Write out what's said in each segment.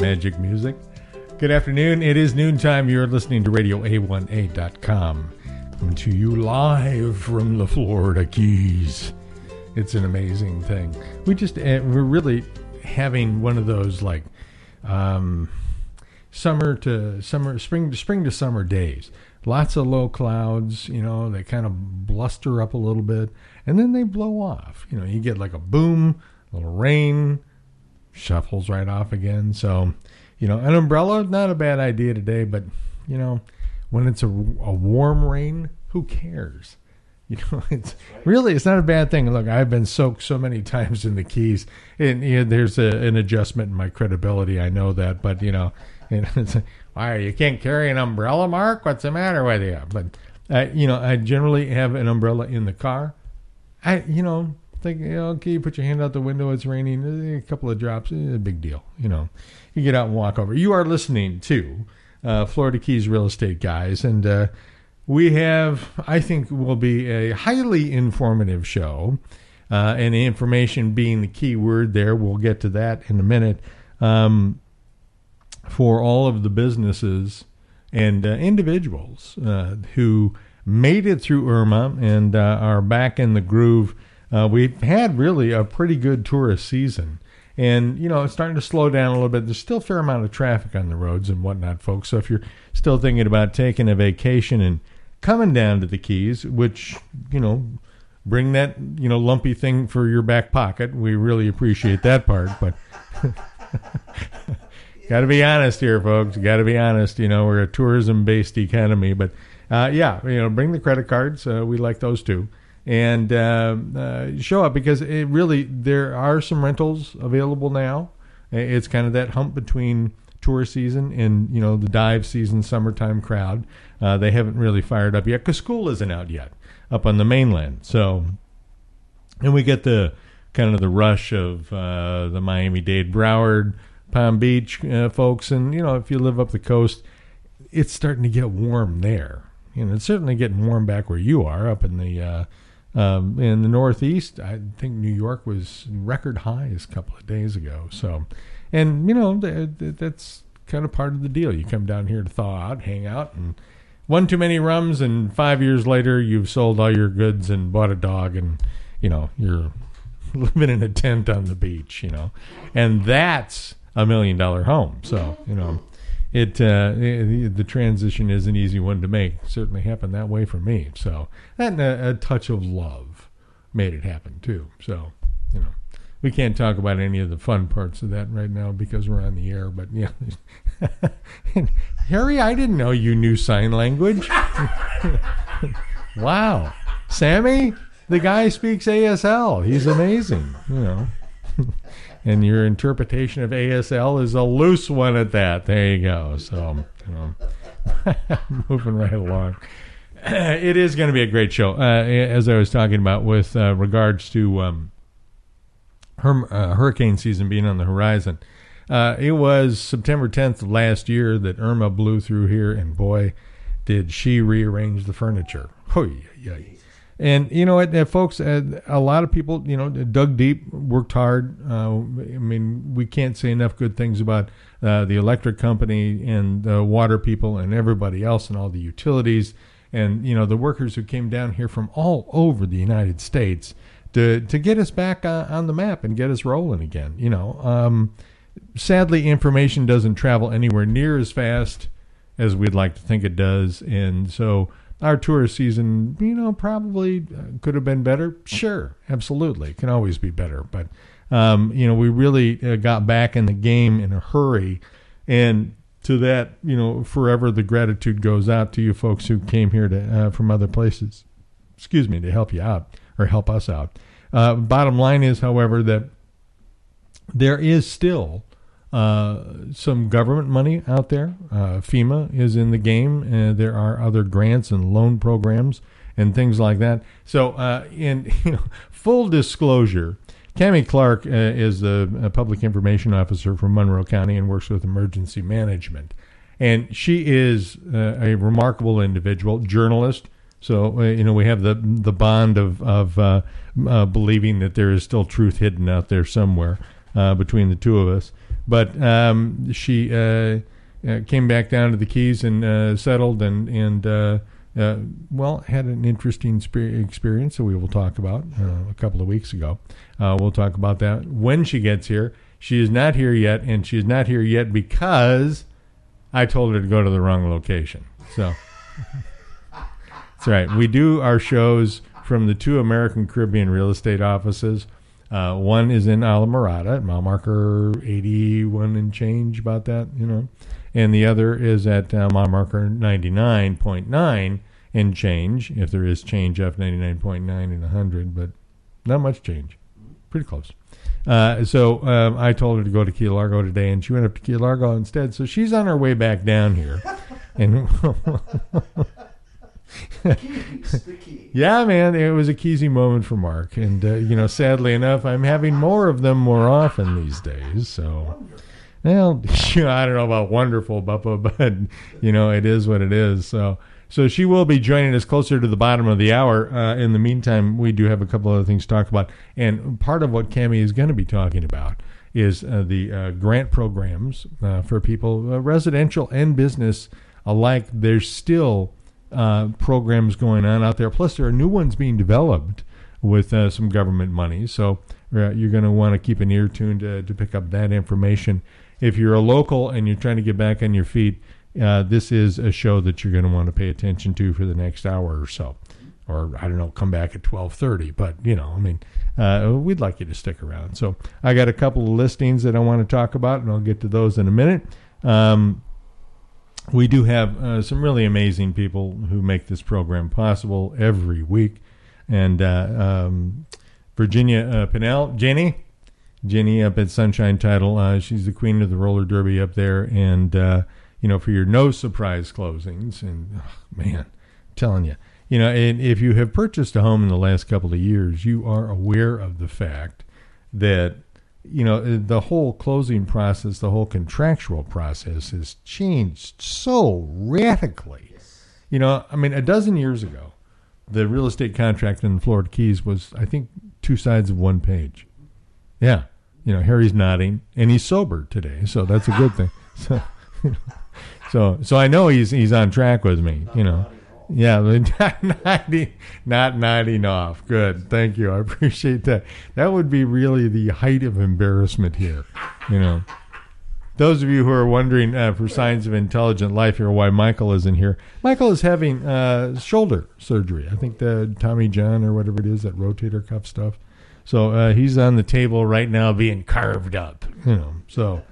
Magic music. Good afternoon. It is noontime. You're listening to Radio A1A.com. Coming to you live from the Florida Keys. It's an amazing thing. We're really having one of those like spring to summer days. Lots of low clouds, you know, they kind of bluster up a little bit, and then they blow off. You know, you get like a boom, a little rain, shuffles right off again. So, you know, an umbrella, not a bad idea today, but, you know, when it's a warm rain, who cares? You know, it's not a bad thing. Look, I've been soaked so many times in the Keys, and you know, there's an adjustment in my credibility. I know that, but, you know, it's like, why, you can't carry an umbrella, Mark? What's the matter with you? But, you know, I generally have an umbrella in the car. Okay, you put your hand out the window, it's raining, a couple of drops, a big deal. You know, you get out and walk over. You are listening to Florida Keys Real Estate Guys, and we have, I think, will be a highly informative show, and the information being the key word there. We'll get to that in a minute. For all of the businesses and individuals who made it through Irma and are back in the groove. We've had really a pretty good tourist season, and you know, it's starting to slow down a little bit. There's still a fair amount of traffic on the roads and whatnot, folks. So if you're still thinking about taking a vacation and coming down to the Keys, which, you know, bring that, you know, lumpy thing for your back pocket. We really appreciate that part, but got to be honest here, folks. Got to be honest. You know, we're a tourism-based economy, but yeah, you know, bring the credit cards. We like those too. And show up, because it really, there are some rentals available now. It's kind of that hump between tour season and, you know, the dive season, summertime crowd. They haven't really fired up yet because school isn't out yet up on the mainland. So, and we get the kind of the rush of the Miami-Dade, Broward, Palm Beach folks. And, you know, if you live up the coast, it's starting to get warm there. You know, it's certainly getting warm back where you are up in the Northeast. I think New York was record highs a couple of days ago. So, and you know, that's kind of part of the deal. You come down here to thaw out, hang out, and one too many rums, and 5 years later, you've sold all your goods and bought a dog, and you know, you're living in a tent on the beach. You know, and that's a $1 million home. So, you know, the transition is an easy one to make. Certainly happened that way for me. So that, and a touch of love made it happen too. So, you know, we can't talk about any of the fun parts of that right now because we're on the air, but yeah. And, Harry, I didn't know you knew sign language. Wow. Sammy, the guy speaks ASL. He's amazing, you know. And your interpretation of ASL is a loose one at that. There you go. So, you know, moving right along. It is going to be a great show. As I was talking about with regards to hurricane season being on the horizon, it was September 10th last year that Irma blew through here, and boy, did she rearrange the furniture. And you know what, folks, a lot of people, you know, dug deep, worked hard. I mean, we can't say enough good things about the electric company and the water people and everybody else and all the utilities and, you know, the workers who came down here from all over the United States to get us back on the map and get us rolling again. You know, sadly, information doesn't travel anywhere near as fast as we'd like to think it does. And so our tourist season, you know, probably could have been better. Sure, absolutely. It can always be better. But, you know, we really got back in the game in a hurry. And to that, you know, forever the gratitude goes out to you folks who came here to from other places, excuse me, to help you out or help us out. Bottom line is, however, that there is still some government money out there. FEMA is in the game. There are other grants and loan programs and things like that. So, in full disclosure, Cammy Clark is a public information officer from Monroe County and works with emergency management. And she is a remarkable individual, journalist. So, you know, we have the bond of believing that there is still truth hidden out there somewhere between the two of us. But she came back down to the Keys and settled and well, had an interesting experience that we will talk about a couple of weeks ago. We'll talk about that when she gets here. She is not here yet, and she is not here yet because I told her to go to the wrong location. So that's right. We do our shows from the two American Caribbean Real Estate offices. One is in Islamorada at mile marker 81 and change, about that, you know. And the other is at mile marker 99.9 and change, if there is change up 99.9 and 100, but not much change. Pretty close. So I told her to go to Key Largo today, and she went up to Key Largo instead. So she's on her way back down here. And Keys, the key. Yeah, man, it was a Keysy moment for Mark. And, you know, sadly enough, I'm having more of them more often these days. So, well, you know, I don't know about wonderful, Bubba, but, you know, it is what it is. So she will be joining us closer to the bottom of the hour. In the meantime, we do have a couple other things to talk about. And part of what Cammy is going to be talking about is the grant programs for people, residential and business alike. There's still programs going on out there. Plus, there are new ones being developed with some government money. So you're going to want to keep an ear tuned to pick up that information. If you're a local and you're trying to get back on your feet, this is a show that you're going to want to pay attention to for the next hour or so. Or, I don't know, come back at 12:30. But, you know, I mean, we'd like you to stick around. So I got a couple of listings that I want to talk about, and I'll get to those in a minute. We do have some really amazing people who make this program possible every week. And Virginia Pinnell, Jenny up at Sunshine Title, she's the queen of the roller derby up there. And, you know, for your no surprise closings, and man, I'm telling you, you know, and if you have purchased a home in the last couple of years, you are aware of the fact that, you know, the whole closing process, the whole contractual process has changed so radically. Yes. You know, I mean, a dozen years ago, the real estate contract in the Florida Keys was, I think, two sides of one page. Yeah. You know, Harry's nodding, and he's sober today, so that's a good thing. So, you know. So I know he's on track with me, you know. Yeah, not nodding off. Good. Thank you. I appreciate that. That would be really the height of embarrassment here, you know. Those of you who are wondering for signs of intelligent life here, why Michael isn't here. Michael is having shoulder surgery. I think the Tommy John or whatever it is, that rotator cuff stuff. So he's on the table right now being carved up, you know. So,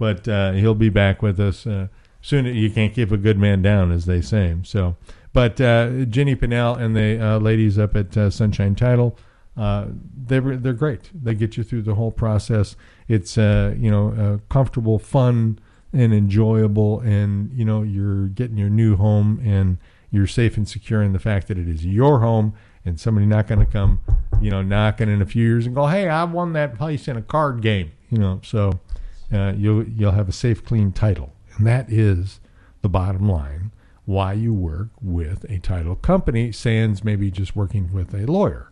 but he'll be back with us soon. You can't keep a good man down, as they say. So, but Jenny Pinnell and the ladies up at Sunshine Title, they're great. They get you through the whole process. It's you know, comfortable, fun, and enjoyable, and you know, you're getting your new home, and you're safe and secure in the fact that it is your home, and somebody not going to come, you know, knocking in a few years and go, hey, I won that place in a card game, you know. So you'll have a safe, clean title. And that is the bottom line, why you work with a title company, sans maybe just working with a lawyer.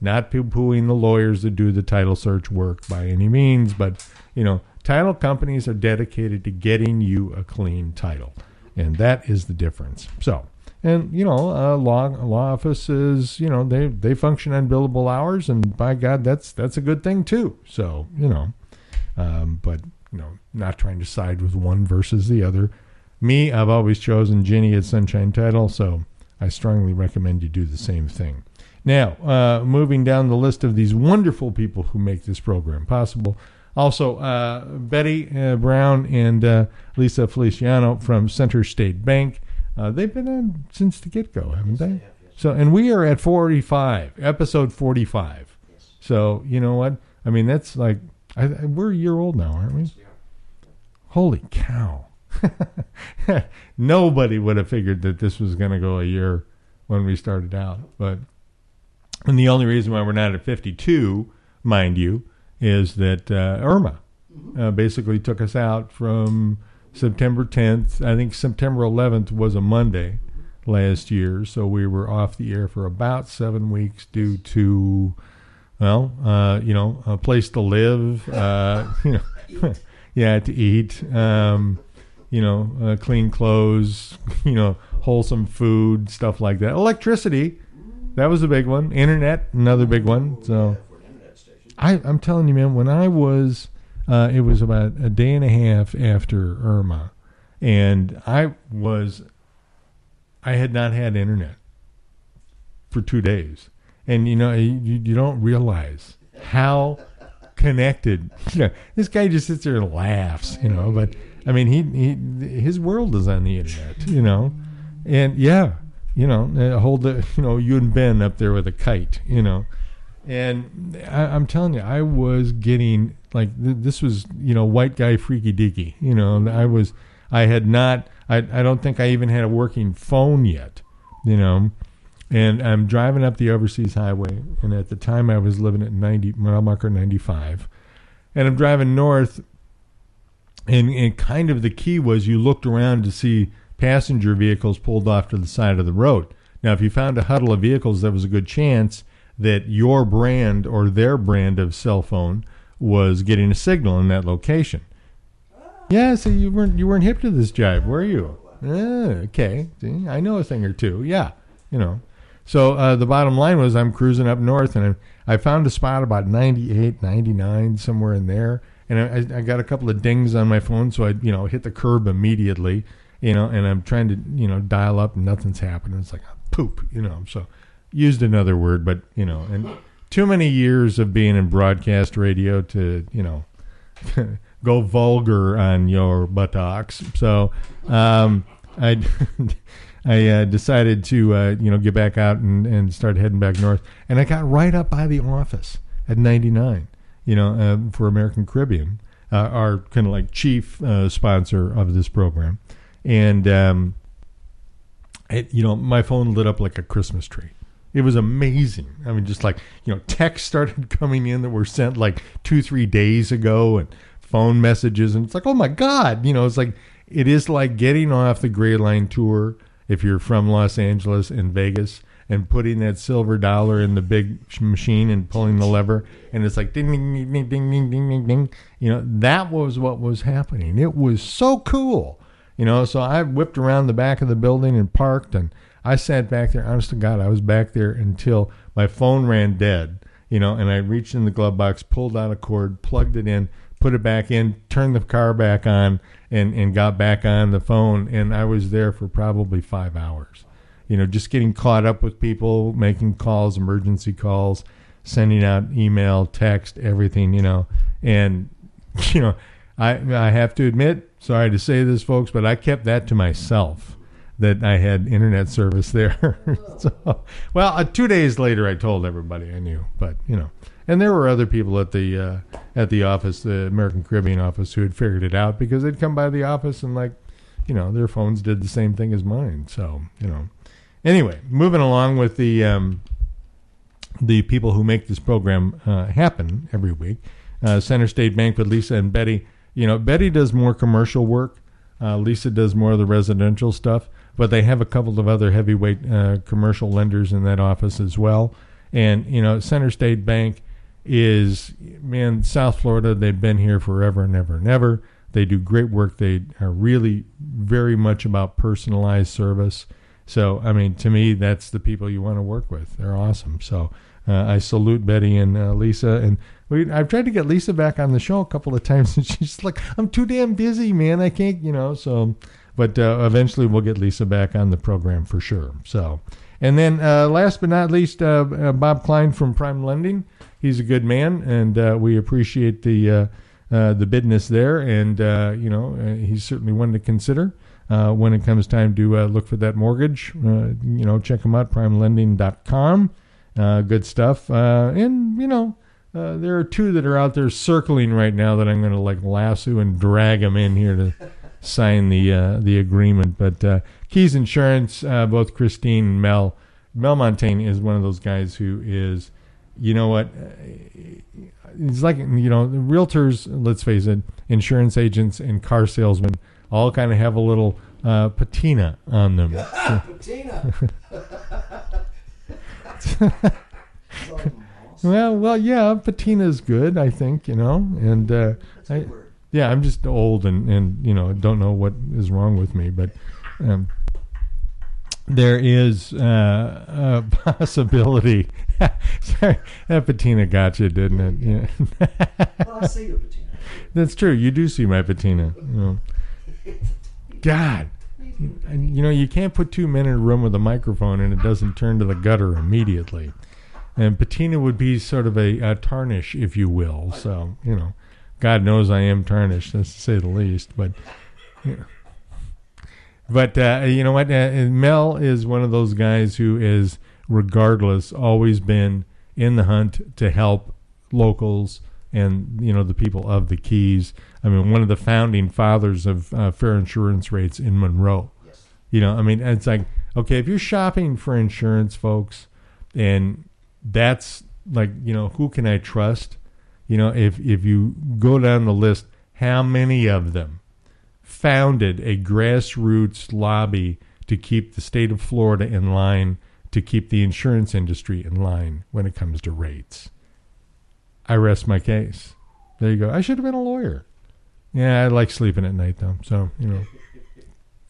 Not poo-pooing the lawyers that do the title search work by any means, but, you know, title companies are dedicated to getting you a clean title. And that is the difference. So, and, you know, law offices, you know, they function on billable hours, and by God, that's a good thing too. So, you know, but... you know, not trying to side with one versus the other. Me, I've always chosen Jenny at Sunshine Title, so I strongly recommend you do the same thing. Now, moving down the list of these wonderful people who make this program possible. Also, Betty Brown and Lisa Feliciano from Center State Bank. They've been on since the get-go, haven't they? So, and we are at 45, episode 45. Yes. So, you know what? I mean, that's like... we're a year old now, aren't we? Holy cow. Nobody would have figured that this was going to go a year when we started out. But, and the only reason why we're not at 52, mind you, is that Irma basically took us out from September 10th. I think September 11th was a Monday last year. So we were off the air for about 7 weeks due to... well, you know, a place to live, you know, you had to eat, clean clothes, wholesome food, stuff like that. Electricity, that was a big one. Internet, another big one. So I'm telling you, man, when I was, it was about a day and a half after Irma, and I had not had internet for 2 days. And, you don't realize how connected. This guy just sits there and laughs, but, I mean, his world is on the internet, And, yeah, you and Ben up there with a kite, And I'm telling you, I was getting, like, this was, white guy freaky deaky. I don't think I even had a working phone yet, And I'm driving up the overseas highway, and at the time I was living at mile marker 95, and I'm driving north, and kind of the key was you looked around to see passenger vehicles pulled off to the side of the road. Now, if you found a huddle of vehicles, there was a good chance that your brand or their brand of cell phone was getting a signal in that location. Yeah, so you weren't hip to this jive, were you? Okay, see, I know a thing or two. Yeah, So the bottom line was I'm cruising up north, and I found a spot about 98, 99, somewhere in there. And I got a couple of dings on my phone, so I, hit the curb immediately, and I'm trying to, dial up, and nothing's happening. It's like a poop, So used another word, but, and too many years of being in broadcast radio to, go vulgar on your buttocks. So I decided to, get back out and start heading back north. And I got right up by the office at 99, for American Caribbean, our kind of like chief sponsor of this program. And, my phone lit up like a Christmas tree. It was amazing. I mean, just like, texts started coming in that were sent like 2-3 days ago and phone messages. And it's like, oh, my God. It is like getting off the Gray Line tour if you're from Los Angeles and Vegas, and putting that silver dollar in the big machine and pulling the lever, and it's like ding, ding, ding, ding, ding, ding, ding, ding. That was what was happening. It was so cool. So I whipped around the back of the building and parked, and I sat back there. Honest to God, I was back there until my phone ran dead, and I reached in the glove box, pulled out a cord, plugged it in, put it back in, turned the car back on, and got back on the phone. And I was there for probably 5 hours, just getting caught up with people, making calls, emergency calls, sending out email, text, everything, and, I have to admit, sorry to say this, folks, but I kept that to myself, that I had internet service there. So, well, 2 days later, I told everybody I knew, but, And there were other people at the office, the American Caribbean office, who had figured it out because they'd come by the office and their phones did the same thing as mine. So, anyway, moving along with the people who make this program happen every week. Center State Bank with Lisa and Betty. Betty does more commercial work. Lisa does more of the residential stuff, but they have a couple of other heavyweight commercial lenders in that office as well. And, Center State Bank is, man, South Florida, they've been here forever and ever and ever. They do great work. They are really very much about personalized service. So, I mean, to me, that's the people you want to work with. They're awesome. So I salute Betty and Lisa. And I've tried to get Lisa back on the show a couple of times, and she's like, I'm too damn busy, man. I can't, so. But eventually we'll get Lisa back on the program for sure. So. And then last but not least, Bob Klein from Prime Lending. He's a good man, and we appreciate the business there. And, he's certainly one to consider when it comes time to look for that mortgage. Check him out, primelending.com. Good stuff. There are two that are out there circling right now that I'm going to, lasso and drag them in here to sign the agreement. But Keys Insurance, both Christine and Mel Montaigne is one of those guys who is, it's like, the realtors, let's face it, insurance agents and car salesmen all kind of have a little patina on them. Patina. Well, yeah, patina's good, I think, and Yeah, I'm just old and you know, don't know what is wrong with me, but there is a possibility. Sorry, that patina got you, didn't it? Yeah. Well, I see your patina. That's true. You do see my patina. You know. God. You know, you can't put 2 men in a room with a microphone and it doesn't turn to the gutter immediately. And patina would be sort of a tarnish, if you will. So, you know, God knows I am tarnished, that's to say the least. But, you know. But you know what? Mel is one of those guys who is, regardless, always been in the hunt to help locals and, you know, the people of the Keys. I mean, one of the founding fathers of fair insurance rates in Monroe. Yes. You know, I mean, it's like, okay, if you're shopping for insurance, folks, and that's like, you know, who can I trust? You know, if you go down the list, how many of them founded a grassroots lobby to keep the state of Florida in line, to keep the insurance industry in line when it comes to rates? I rest my case. There you go. I should have been a lawyer. Yeah, I like sleeping at night, though. So, you know,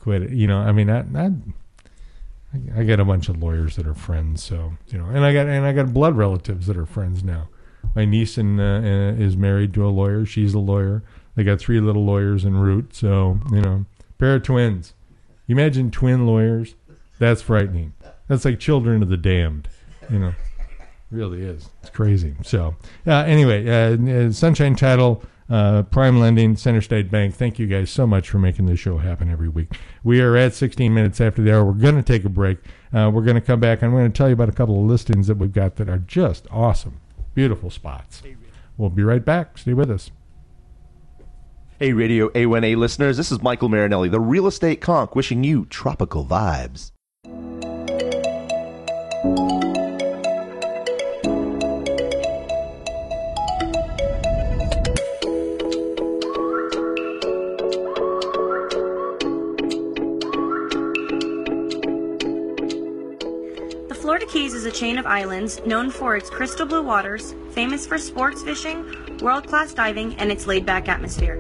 quit it. You know, I mean, I got a bunch of lawyers that are friends. So, you know, and I got blood relatives that are friends now. My niece is married to a lawyer. She's a lawyer. They got 3 little lawyers en route. So, you know, pair of twins. You imagine twin lawyers? That's frightening. That's like children of the damned. You know, really is. It's crazy. So, anyway, Sunshine Title. Prime Lending, Center State Bank, thank you guys so much for making this show happen every week. We are at 16 minutes after the hour. We're going to take a break. We're going to come back, and I'm going to tell you about a couple of listings that we've got that are just awesome, beautiful spots. We'll be right back. Stay with us. Hey, Radio A1A listeners. This is Michael Marinelli, the Real Estate Conk, wishing you tropical vibes. Keys is a chain of islands known for its crystal blue waters, famous for sports fishing, world-class diving, and its laid-back atmosphere.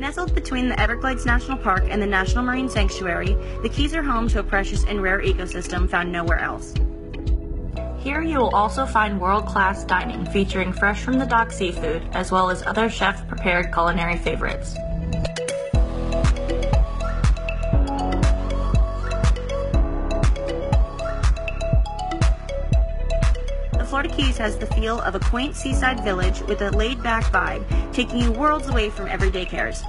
Nestled between the Everglades National Park and the National Marine Sanctuary, the Keys are home to a precious and rare ecosystem found nowhere else. Here you will also find world-class dining featuring fresh-from-the-dock seafood, as well as other chef-prepared culinary favorites. The Florida Keys has the feel of a quaint seaside village with a laid-back vibe, taking you worlds away from everyday cares.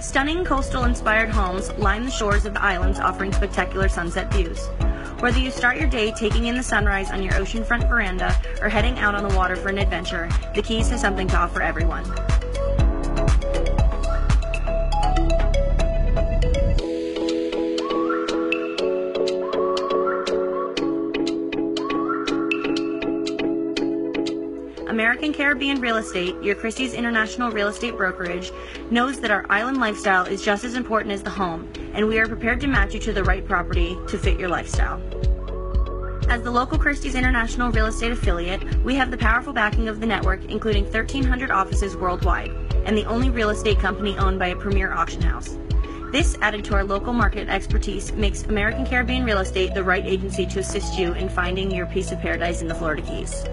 Stunning coastal-inspired homes line the shores of the islands, offering spectacular sunset views. Whether you start your day taking in the sunrise on your oceanfront veranda or heading out on the water for an adventure, the Keys has something to offer everyone. American Caribbean Real Estate, your Christie's International Real Estate brokerage, knows that our island lifestyle is just as important as the home, and we are prepared to match you to the right property to fit your lifestyle. As the local Christie's International Real Estate affiliate, we have the powerful backing of the network, including 1,300 offices worldwide, and the only real estate company owned by a premier auction house. This, added to our local market expertise, makes American Caribbean Real Estate the right agency to assist you in finding your piece of paradise in the Florida Keys.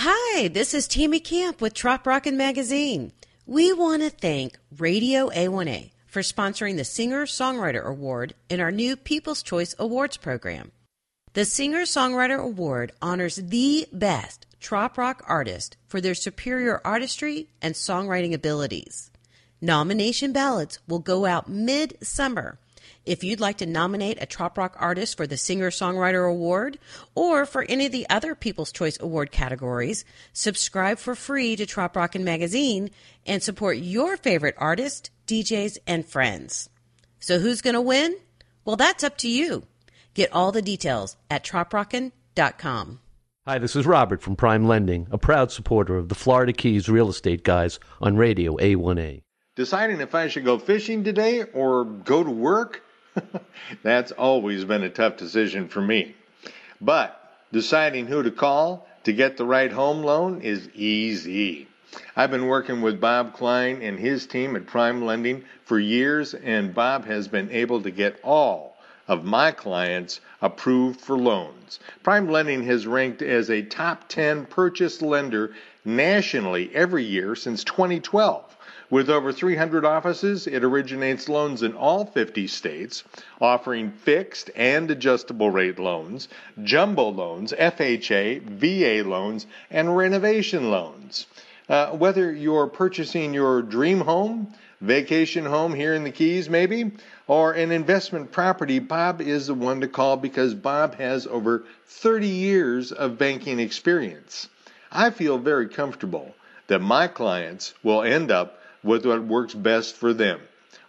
Hi, this is Tammy Camp with Trop Rockin' Magazine. We want to thank Radio A1A for sponsoring the Singer-Songwriter Award in our new People's Choice Awards program. The Singer-Songwriter Award honors the best trop rock artists for their superior artistry and songwriting abilities. Nomination ballots will go out mid-summer. If you'd like to nominate a trop rock artist for the Singer-Songwriter Award or for any of the other People's Choice Award categories, subscribe for free to Trop Rockin' Magazine and support your favorite artists, DJs, and friends. So who's going to win? Well, that's up to you. Get all the details at troprockin.com. Hi, this is Robert from Prime Lending, a proud supporter of the Florida Keys Real Estate Guys on Radio A1A. Deciding if I should go fishing today or go to work? That's always been a tough decision for me. But deciding who to call to get the right home loan is easy. I've been working with Bob Klein and his team at Prime Lending for years, and Bob has been able to get all of my clients approved for loans. Prime Lending has ranked as a top 10 purchase lender nationally every year since 2012. With over 300 offices, it originates loans in all 50 states, offering fixed and adjustable rate loans, jumbo loans, FHA, VA loans, and renovation loans. Whether you're purchasing your dream home, vacation home here in the Keys maybe, or an investment property, Bob is the one to call because Bob has over 30 years of banking experience. I feel very comfortable that my clients will end up with what works best for them.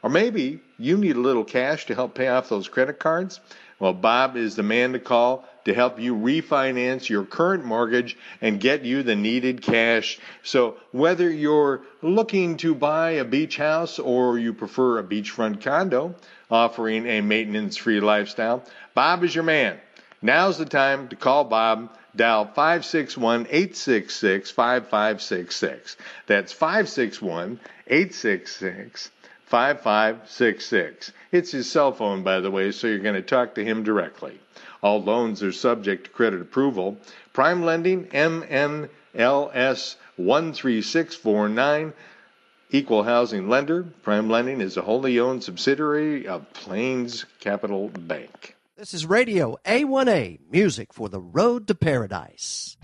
Or maybe you need a little cash to help pay off those credit cards. Well, Bob is the man to call to help you refinance your current mortgage and get you the needed cash. So whether you're looking to buy a beach house or you prefer a beachfront condo offering a maintenance-free lifestyle, Bob is your man. Now's the time to call Bob. Dial 561-866-5566. That's 561-866-5566. It's his cell phone, by the way, so you're going to talk to him directly. All loans are subject to credit approval. Prime Lending, MNLS 13649, Equal Housing Lender. Prime Lending is a wholly owned subsidiary of Plains Capital Bank. This is Radio A1A, music for the road to paradise.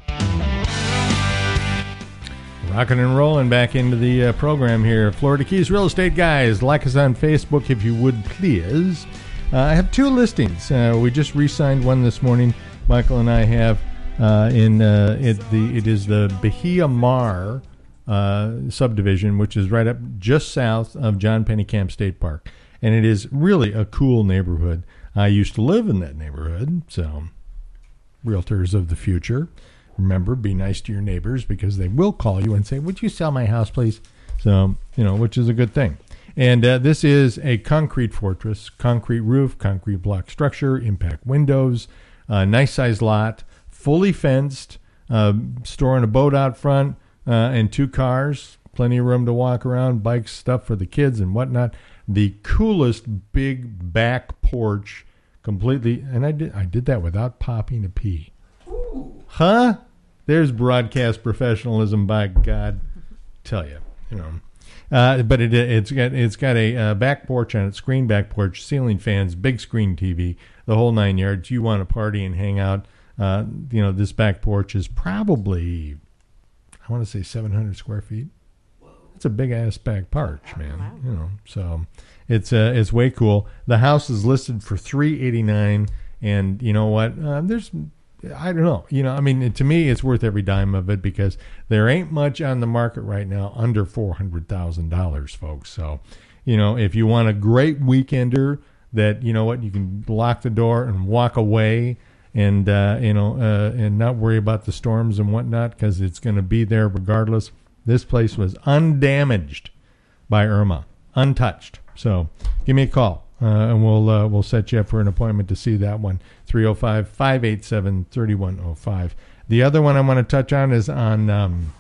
Rocking and rolling back into the program here. Florida Keys Real Estate Guys, like us on Facebook if you would, please. I have two listings. We just re-signed one this morning. Michael and I have it is the Bahia Mar subdivision, which is right up just south of John Pennekamp State Park, and it is really a cool neighborhood. I used to live in that neighborhood, so realtors of the future, remember, be nice to your neighbors because they will call you and say, "Would you sell my house, please?" So, you know, which is a good thing. And this is a concrete fortress, concrete roof, concrete block structure, impact windows, nice size lot, fully fenced, storing a boat out front, and two cars, plenty of room to walk around, bikes, stuff for the kids and whatnot. The coolest big back porch, completely, and I did that without popping a pea. Ooh. Huh? There's broadcast professionalism, by God, tell you, you know. But it's got a back porch on it, screen back porch, ceiling fans, big screen TV, the whole nine yards. You want to party and hang out? You know, this back porch is probably, I want to say, 700 square feet. It's a big ass back porch, man. Wow. You know, so it's way cool. The house is listed for $389,000, and you know what? I don't know. You know, I mean, to me, it's worth every dime of it because there ain't much on the market right now under $400,000, folks. So, you know, if you want a great weekender, that you know what, you can lock the door and walk away, and and not worry about the storms and whatnot because it's going to be there regardless. This place was undamaged by Irma, untouched. So give me a call, and we'll set you up for an appointment to see that one, 305-587-3105. The other one I want to touch on is on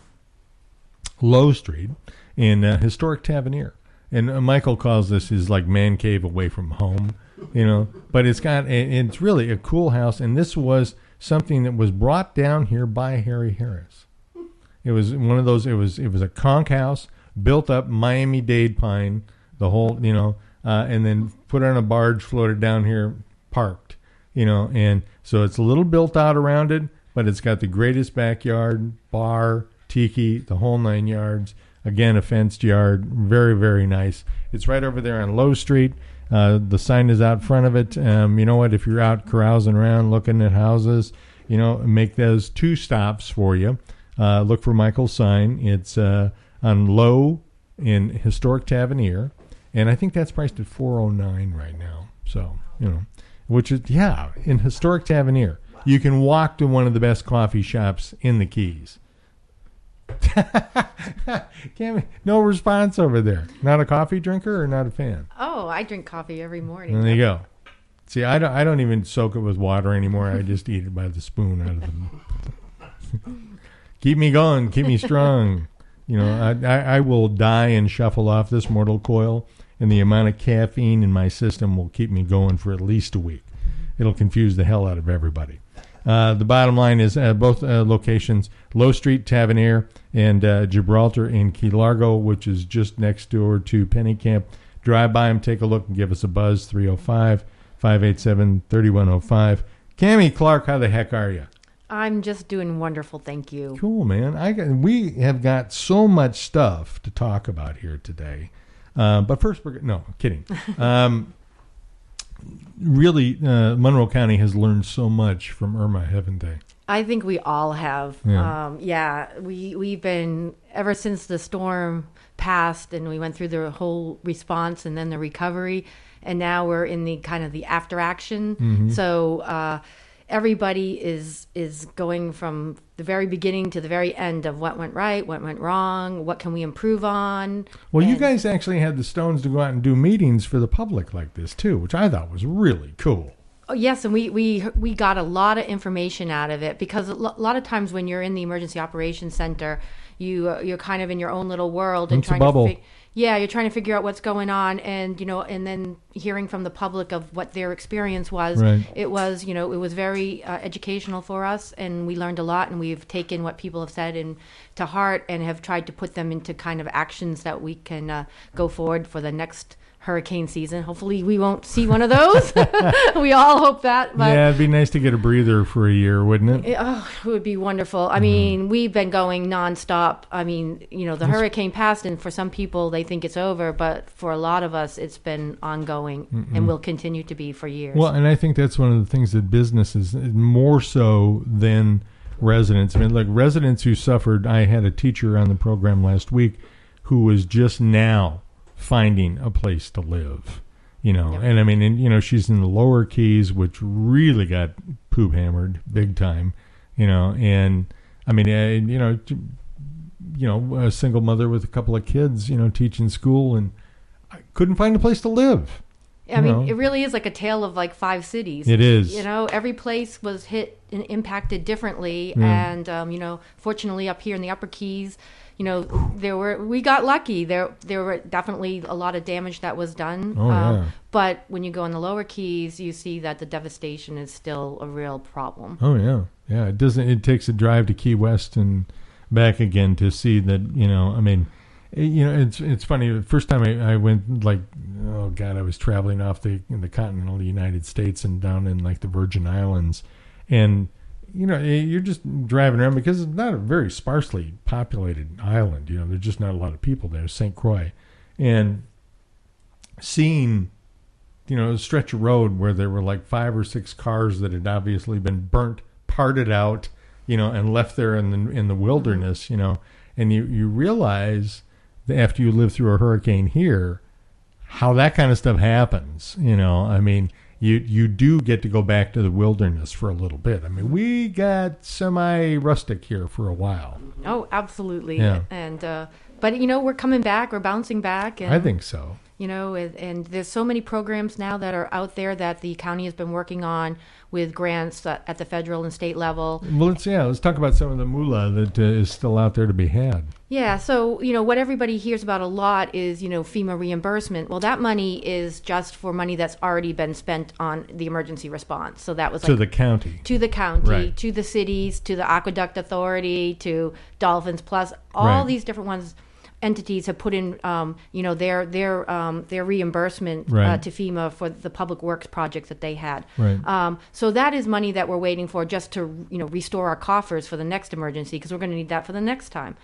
Lowe Street in historic Tavernier. And Michael calls this his, like, man cave away from home, you know. But it's really a cool house, and this was something that was brought down here by Harry Harris. It was one of those. It was a conch house built up Miami-Dade pine, the whole, you know, and then put on a barge, floated down here, parked, you know, and so it's a little built out around it, but it's got the greatest backyard, bar, tiki, the whole nine yards. Again, a fenced yard, very, very nice. It's right over there on Lowe Street. The sign is out front of it. You know what? If you're out carousing around, looking at houses, you know, make those two stops for you. Look for Michael's sign. It's on Lowe in historic Tavernier, and I think that's priced at $409,000 right now. So, you know, which is, yeah, in historic Tavernier. You can walk to one of the best coffee shops in the Keys. No response over there. Not a coffee drinker or not a fan? Oh, I drink coffee every morning. There you go. See, I don't even soak it with water anymore. I just eat it by the spoon out of the. Keep me going. Keep me strong. You know, I will die and shuffle off this mortal coil, and the amount of caffeine in my system will keep me going for at least a week. It'll confuse the hell out of everybody. The bottom line is both locations, Low Street, Tavernier, and Gibraltar in Key Largo, which is just next door to Pennekamp. Drive by them, take a look, and give us a buzz, 305-587-3105. Cammy Clark, how the heck are you? I'm just doing wonderful, thank you. Cool, man. We have got so much stuff to talk about here today. But first, I'm kidding. Really, Monroe County has learned so much from Irma, haven't they? I think we all have. Yeah, we've been, ever since the storm passed and we went through the whole response and then the recovery, and now we're in the kind of the after action. Mm-hmm. So everybody is going from the very beginning to the very end of what went right, what went wrong, what can we improve on. Well, you guys actually had the stones to go out and do meetings for the public like this too, which I thought was really cool. Oh, yes, and we got a lot of information out of it, because a lot of times when you're in the Emergency Operations Center, you're kind of in your own little world and you're trying to figure out what's going on, and you know, and then hearing from the public of what their experience was. Right. It was, you know, it was very educational for us, and we learned a lot, and we've taken what people have said to heart and have tried to put them into kind of actions that we can go forward for the next hurricane season. Hopefully we won't see one of those. We all hope that. But yeah, it'd be nice to get a breather for a year, wouldn't it? It would be wonderful. I mean, we've been going nonstop. I mean, you know, the hurricane passed, and for some people, they think it's over. But for a lot of us, it's been ongoing and will continue to be for years. Well, and I think that's one of the things that businesses, more so than residents. I mean, like residents who suffered, I had a teacher on the program last week who was just now finding a place to live, you know. Yep. And I mean, and, you know, she's in the lower keys, which really got poop hammered big time, you know. And I mean, a single mother with a couple of kids, you know, teaching school, and I couldn't find a place to live. I mean, it really is like a tale of like five cities. It is. You know, every place was hit and impacted differently. Mm. And, you know, fortunately up here in the upper keys, you know, we got lucky. There were definitely a lot of damage that was done. But when you go in the lower keys, you see that the devastation is still a real problem. Oh, yeah. Yeah, it takes a drive to Key West and back again to see that, you know, I mean, you know, it's funny. The first time I went, like, oh God, I was traveling off in the continental United States and down in like the Virgin Islands, and you know, you're just driving around because it's not a very sparsely populated island. You know, there's just not a lot of people there. St. Croix, and seeing, you know, a stretch of road where there were like 5 or 6 cars that had obviously been burnt, parted out, you know, and left there in the wilderness, you know, and you realize, after you live through a hurricane here, how that kind of stuff happens. You know, I mean, you do get to go back to the wilderness for a little bit. I mean, we got semi-rustic here for a while. Oh, absolutely. Yeah. And, but, you know, we're coming back. We're bouncing back. And I think so. You know, and there's so many programs now that are out there that the county has been working on with grants at the federal and state level. Well, let's talk about some of the moolah that is still out there to be had. Yeah, so, you know, what everybody hears about a lot is, you know, FEMA reimbursement. Well, that money is just for money that's already been spent on the emergency response. So that was like... To the county, right. To the cities, to the Aqueduct Authority, to Dolphins Plus, all right. These different ones... entities have put in, you know, their reimbursement to FEMA for the public works projects that they had. Right. So that is money that we're waiting for just to, you know, restore our coffers for the next emergency, because we're going to need that for the next time.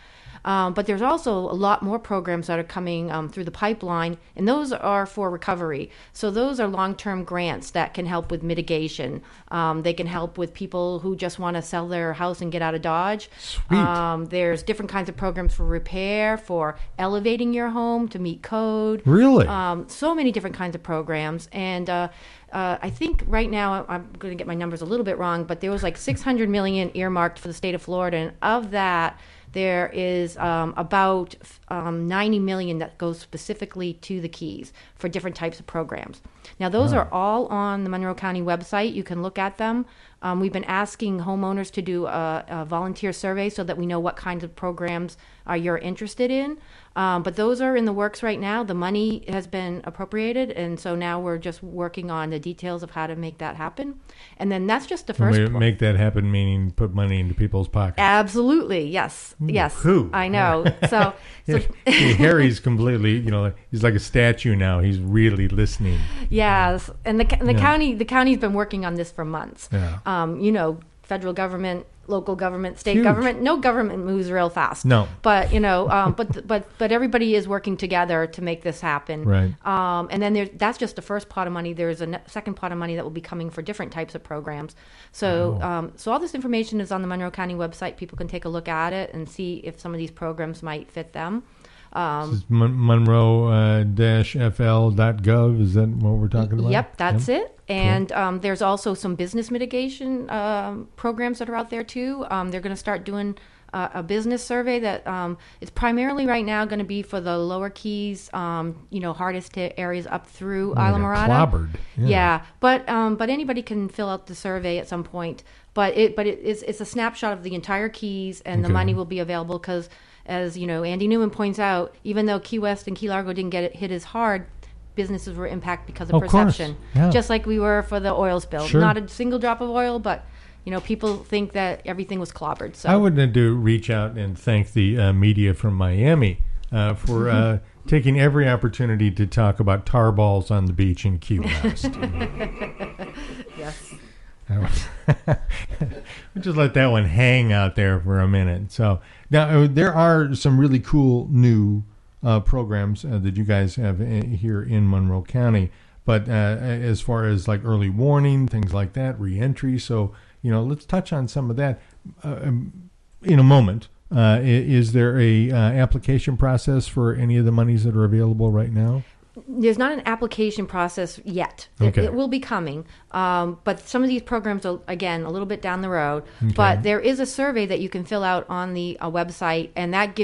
But there's also a lot more programs that are coming through the pipeline, and those are for recovery. So those are long-term grants that can help with mitigation. They can help with people who just want to sell their house and get out of Dodge. Sweet. There's different kinds of programs for repair, for elevating your home to meet code. Really? So many different kinds of programs. And I think right now, I'm going to get my numbers a little bit wrong, but there was like $600 million earmarked for the state of Florida, and of that... There is about $90 million that goes specifically to the Keys for different types of programs. Now, those are all on the Monroe County website. You can look at them. We've been asking homeowners to do a volunteer survey so that we know what kinds of programs you're interested in. But those are in the works right now. The money has been appropriated, and so now we're just working on the details of how to make that happen. And then that's just the first part. Make that happen, meaning put money into people's pockets. Absolutely, yes, yes. Who? I know. So Harry's completely, he's like a statue now. He's really listening. Yes, and the county, the county's been working on this for months. Yeah. Federal government, local government, state government. No government moves real fast. No, but but everybody is working together to make this happen. Right. And then that's just the first pot of money. There's a second pot of money that will be coming for different types of programs. So, so all this information is on the Monroe County website. People can take a look at it and see if some of these programs might fit them. This is monroe-fl.gov. Is that what we're talking about? Yep, that's it. And cool. There's also some business mitigation programs that are out there, too. They're going to start doing a business survey that it's primarily right now going to be for the Lower Keys, hardest hit areas up through Islamorada. Clobbered. Yeah. But anybody can fill out the survey at some point. But it's a snapshot of the entire Keys, and the money will be available because, as you know, Andy Newman points out, even though Key West and Key Largo didn't get hit as hard, businesses were impacted because of perception. Yeah. Just like we were for the oil spill. Sure. Not a single drop of oil, but people think that everything was clobbered. So I would need to reach out and thank the media from Miami for taking every opportunity to talk about tar balls on the beach in Key West. Yes. We'll just let that one hang out there for a minute. So now there are some really cool new programs that you guys have here in Monroe County. But as far as like early warning, things like that, reentry. So, let's touch on some of that in a moment. Is there a application process for any of the monies that are available right now? There's not an application process yet. Okay. It will be coming. But some of these programs are, again, a little bit down the road. Okay. But there is a survey that you can fill out on the website, and that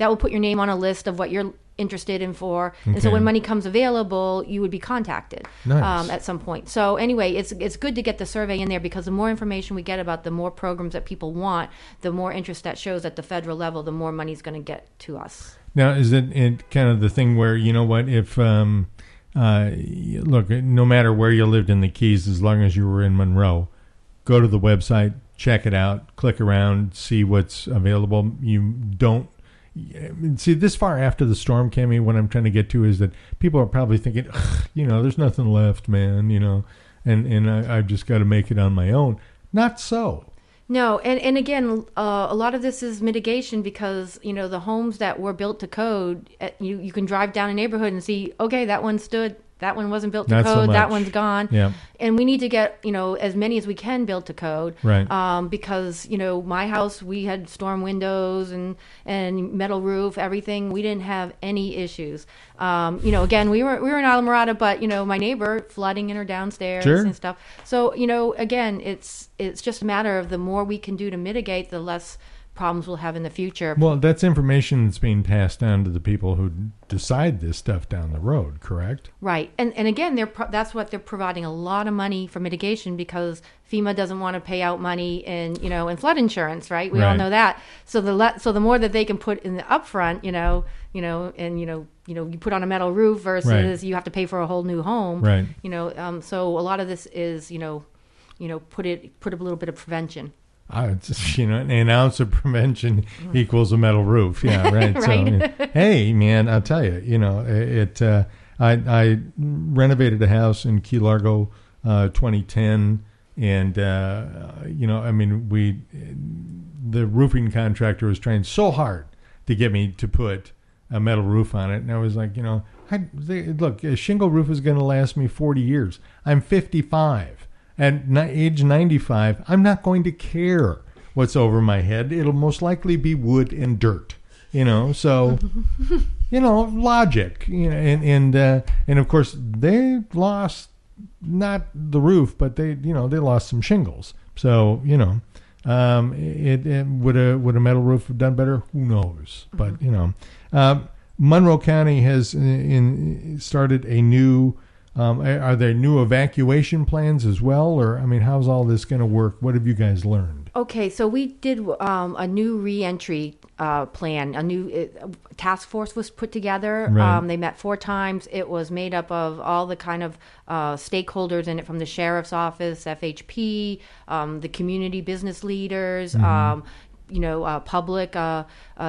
will put your name on a list of what you're interested in for. Okay. And so when money comes available, you would be contacted at some point. So anyway, it's good to get the survey in there because the more information we get about the more programs that people want, the more interest that shows at the federal level, the more money's going to get to us. Now, is it kind of the thing where, if, look, no matter where you lived in the Keys, as long as you were in Monroe, go to the website, check it out, click around, see what's available. You don't see this far after the storm, Cammy. What I'm trying to get to is that people are probably thinking, there's nothing left, man, and I've just got to make it on my own. Not so. No, and again, a lot of this is mitigation because, the homes that were built to code, you can drive down a neighborhood and see, okay, that one stood, that one wasn't built to code, that one's gone. Yeah. And we need to get, as many as we can built to code. Right. Because, my house, we had storm windows and metal roof, everything. We didn't have any issues. Again, we were in Islamorada, but, my neighbor flooding in her downstairs and stuff. So, again, it's just a matter of the more we can do to mitigate, the less problems we'll have in the future. Well, that's information that's being passed down to the people who decide this stuff down the road, correct? Right. And again, that's what they're providing a lot of money for mitigation because FEMA doesn't want to pay out money in flood insurance, right? We all know that. So the more that they can put in the upfront, you put on a metal roof versus you have to pay for a whole new home, right? So a lot of this is, put a little bit of prevention. An ounce of prevention equals a metal roof. Yeah, right. Right. So, hey, man, I'll tell you, I renovated a house in Key Largo 2010. And, the roofing contractor was trying so hard to get me to put a metal roof on it. And I was like, look, a shingle roof is going to last me 40 years. I'm 55. At age 95, I'm not going to care what's over my head. It'll most likely be wood and dirt, So, logic, and of course they lost not the roof, but they lost some shingles. So Would a metal roof have done better? Who knows? Mm-hmm. But you know, Monroe County has started a new. Are there new evacuation plans as well, or I mean, how's all this going to work? What have you guys learned? Okay, so we did a new reentry plan. A new task force was put together. Right. They met 4 times. It was made up of all the kind of stakeholders in it, from the sheriff's office, FHP, the community business leaders. Mm-hmm. Public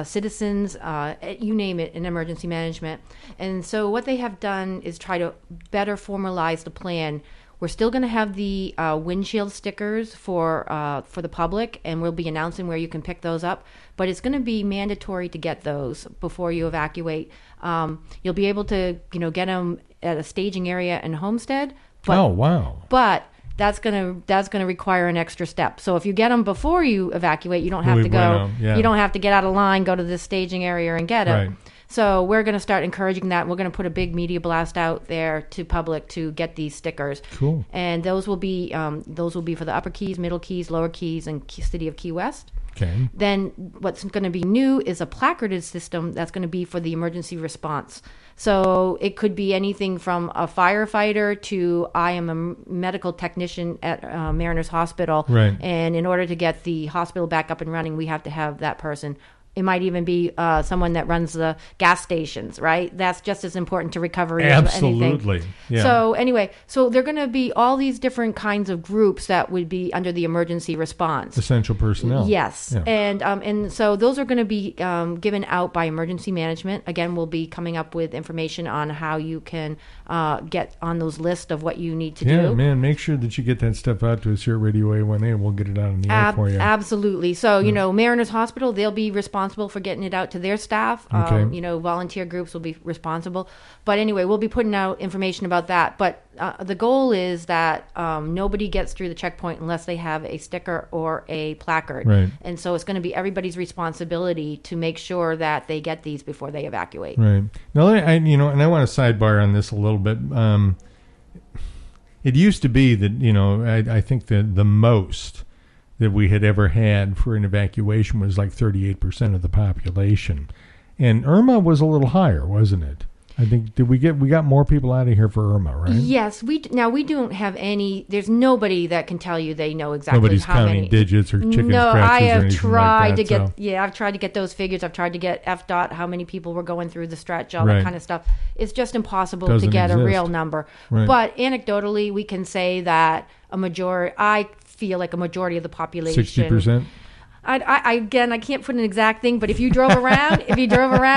citizens, you name it, in emergency management. And so what they have done is try to better formalize the plan. We're still going to have the windshield stickers for the public, and we'll be announcing where you can pick those up. But it's going to be mandatory to get those before you evacuate. You'll be able to get them at a staging area in Homestead. But, oh, wow. But that's gonna require an extra step. So if you get them before you evacuate, you don't have to go. Yeah. You don't have to get out of line, go to this staging area, and get them. Right. So we're going to start encouraging that. We're going to put a big media blast out there to public to get these stickers. Cool. And those will be for the Upper Keys, Middle Keys, Lower Keys, and City of Key West. Okay. Then what's going to be new is a placarded system that's going to be for the emergency response. So it could be anything from a firefighter to I am a medical technician at Mariners Hospital. Right. And in order to get the hospital back up and running, we have to have that person. It might even be someone that runs the gas stations, right? That's just as important to recovery as anything. Absolutely. Yeah. So anyway, they're going to be all these different kinds of groups that would be under the emergency response. Essential personnel. Yes. Yeah. And so those are going to be given out by emergency management. Again, we'll be coming up with information on how you can get on those lists of what you need to do. Yeah, man, make sure that you get that stuff out to us here at Radio A1A, and we'll get it out in the air for you. Absolutely. So, Mariners Hospital, they'll be responsible for getting it out to their staff. Okay. Volunteer groups will be responsible. But anyway, we'll be putting out information about that. But the goal is that nobody gets through the checkpoint unless they have a sticker or a placard. Right. And so it's going to be everybody's responsibility to make sure that they get these before they evacuate. Right. Now, I want to sidebar on this a little bit. It used to be that, I think that the most that we had ever had for an evacuation was like 38% of the population. And Irma was a little higher, wasn't it? I think we got more people out of here for Irma, right? Yes, we don't have any. There's nobody that can tell you they know exactly Nobody's counting digits or chicken scratches I have or anything tried like that, to get so. Yeah, I've tried to get those figures. I've tried to get FDOT, how many people were going through the stretch, all that kind of stuff. It's just impossible to get a real number. Right. But anecdotally, we can say that a majority of the population, 60%. I can't put an exact thing, but if you drove around,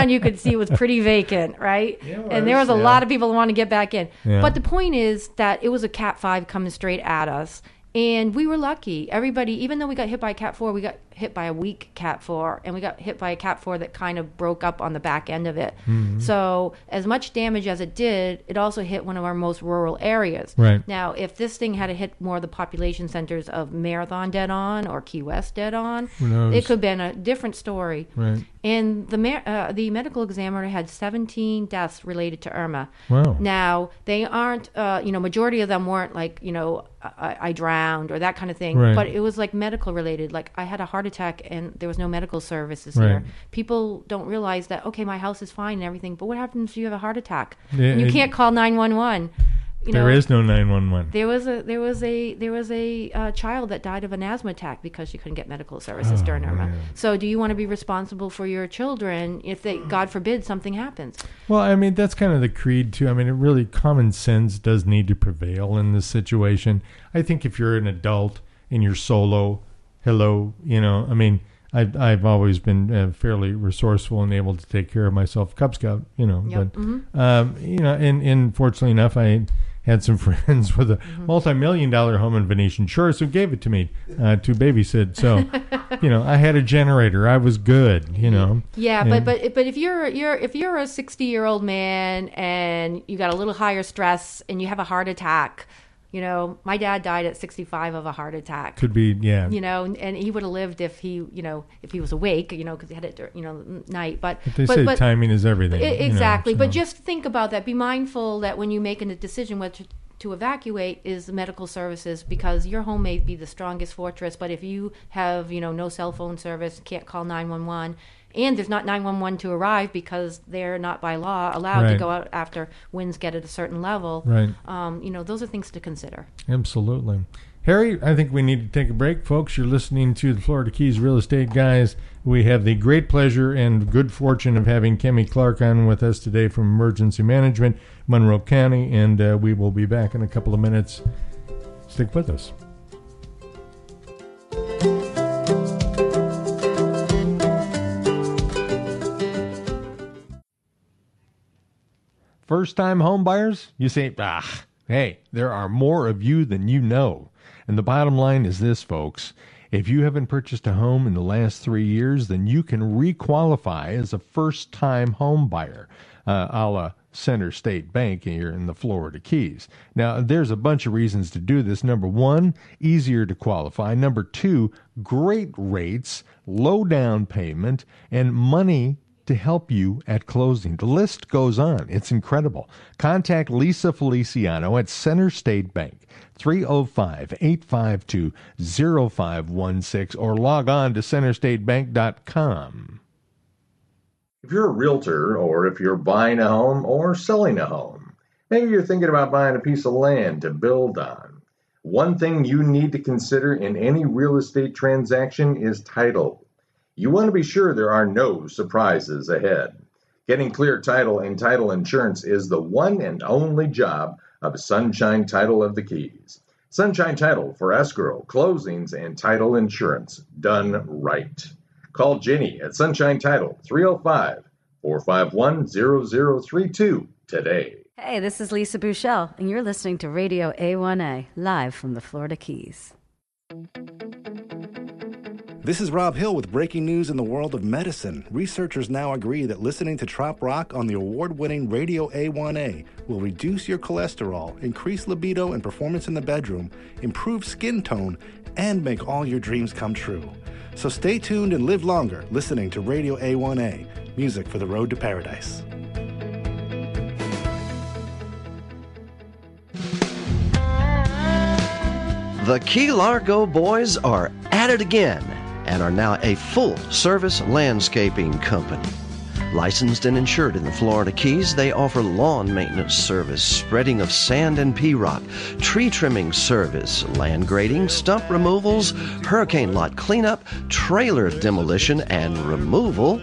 you could see it was pretty vacant, right? And there was a lot of people who wanted to get back in. Yeah. But the point is that it was a Cat 5 coming straight at us, and we were lucky. Everybody, even though we got hit by a Cat 4, we got hit by a weak Cat 4, and we got hit by a Cat 4 that kind of broke up on the back end of it. Mm-hmm. So as much damage as it did, it also hit one of our most rural areas. Right. Now, if this thing had hit more of the population centers of Marathon dead on or Key West dead on, it could have been a different story. Right. And the medical examiner had 17 deaths related to Irma. Wow. Now, they aren't, majority of them weren't like, I drowned or that kind of thing. Right. But it was like medical related. Like I had a heart attack and there was no medical services here. People don't realize that, okay, my house is fine and everything, but what happens if you have a heart attack? And you can't call 911. There is no 911. There was a child that died of an asthma attack because she couldn't get medical services during Irma. Man. So do you want to be responsible for your children if they, God forbid, something happens? Well, I mean, that's kind of the creed too. I mean, it really, common sense does need to prevail in this situation. I think if you're an adult and you're solo, I've always been fairly resourceful and able to take care of myself. Cub Scout, Yep. But mm-hmm. And fortunately enough, I had some friends with a multi-million-dollar home in Venetian Shores who gave it to me to babysit. So, I had a generator. I was good. Yeah, but if you're a 60-year-old man and you got a little higher stress and you have a heart attack. My dad died at 65 of a heart attack. Could be, yeah. And he would have lived if he, if he was awake, because he had it, night. But they say timing is everything. Exactly. But just think about that. Be mindful that when you make a decision to evacuate is medical services, because your home may be the strongest fortress, but if you have, no cell phone service, can't call 911, and there's not 911 to arrive because they're not by law allowed to go out after winds get at a certain level, those are things to consider. Absolutely. Harry, I think we need to take a break. Folks, you're listening to the Florida Keys Real Estate Guys. We have the great pleasure and good fortune of having Cammy Clark on with us today from Emergency Management, Monroe County, and we will be back in a couple of minutes. Stick with us. First-time home buyers, you say, hey, there are more of you than you know. And the bottom line is this, folks. If you haven't purchased a home in the last 3 years, then you can requalify as a first-time home buyer, a la Center State Bank here in the Florida Keys. Now, there's a bunch of reasons to do this. Number one, easier to qualify. Number two, great rates, low down payment, and money to help you at closing. The list goes on. It's incredible. Contact Lisa Feliciano at Center State Bank, 305-852-0516, or log on to centerstatebank.com. If you're a realtor, or if you're buying a home or selling a home, maybe you're thinking about buying a piece of land to build on. One thing you need to consider in any real estate transaction is title. You want to be sure there are no surprises ahead. Getting clear title and title insurance is the one and only job of Sunshine Title of the Keys. Sunshine Title for escrow, closings, and title insurance done right. Call Jenny at Sunshine Title, 305-451-0032 today. Hey, this is Lisa Bouchel, and you're listening to Radio A1A, live from the Florida Keys. This is Rob Hill with breaking news in the world of medicine. Researchers now agree that listening to Trop Rock on the award-winning Radio A1A will reduce your cholesterol, increase libido and performance in the bedroom, improve skin tone, and make all your dreams come true. So stay tuned and live longer listening to Radio A1A, music for the road to paradise. The Key Largo boys are at it again, and are now a full-service landscaping company. Licensed and insured in the Florida Keys, they offer lawn maintenance service, spreading of sand and pea rock, tree trimming service, land grading, stump removals, hurricane lot cleanup, trailer demolition and removal,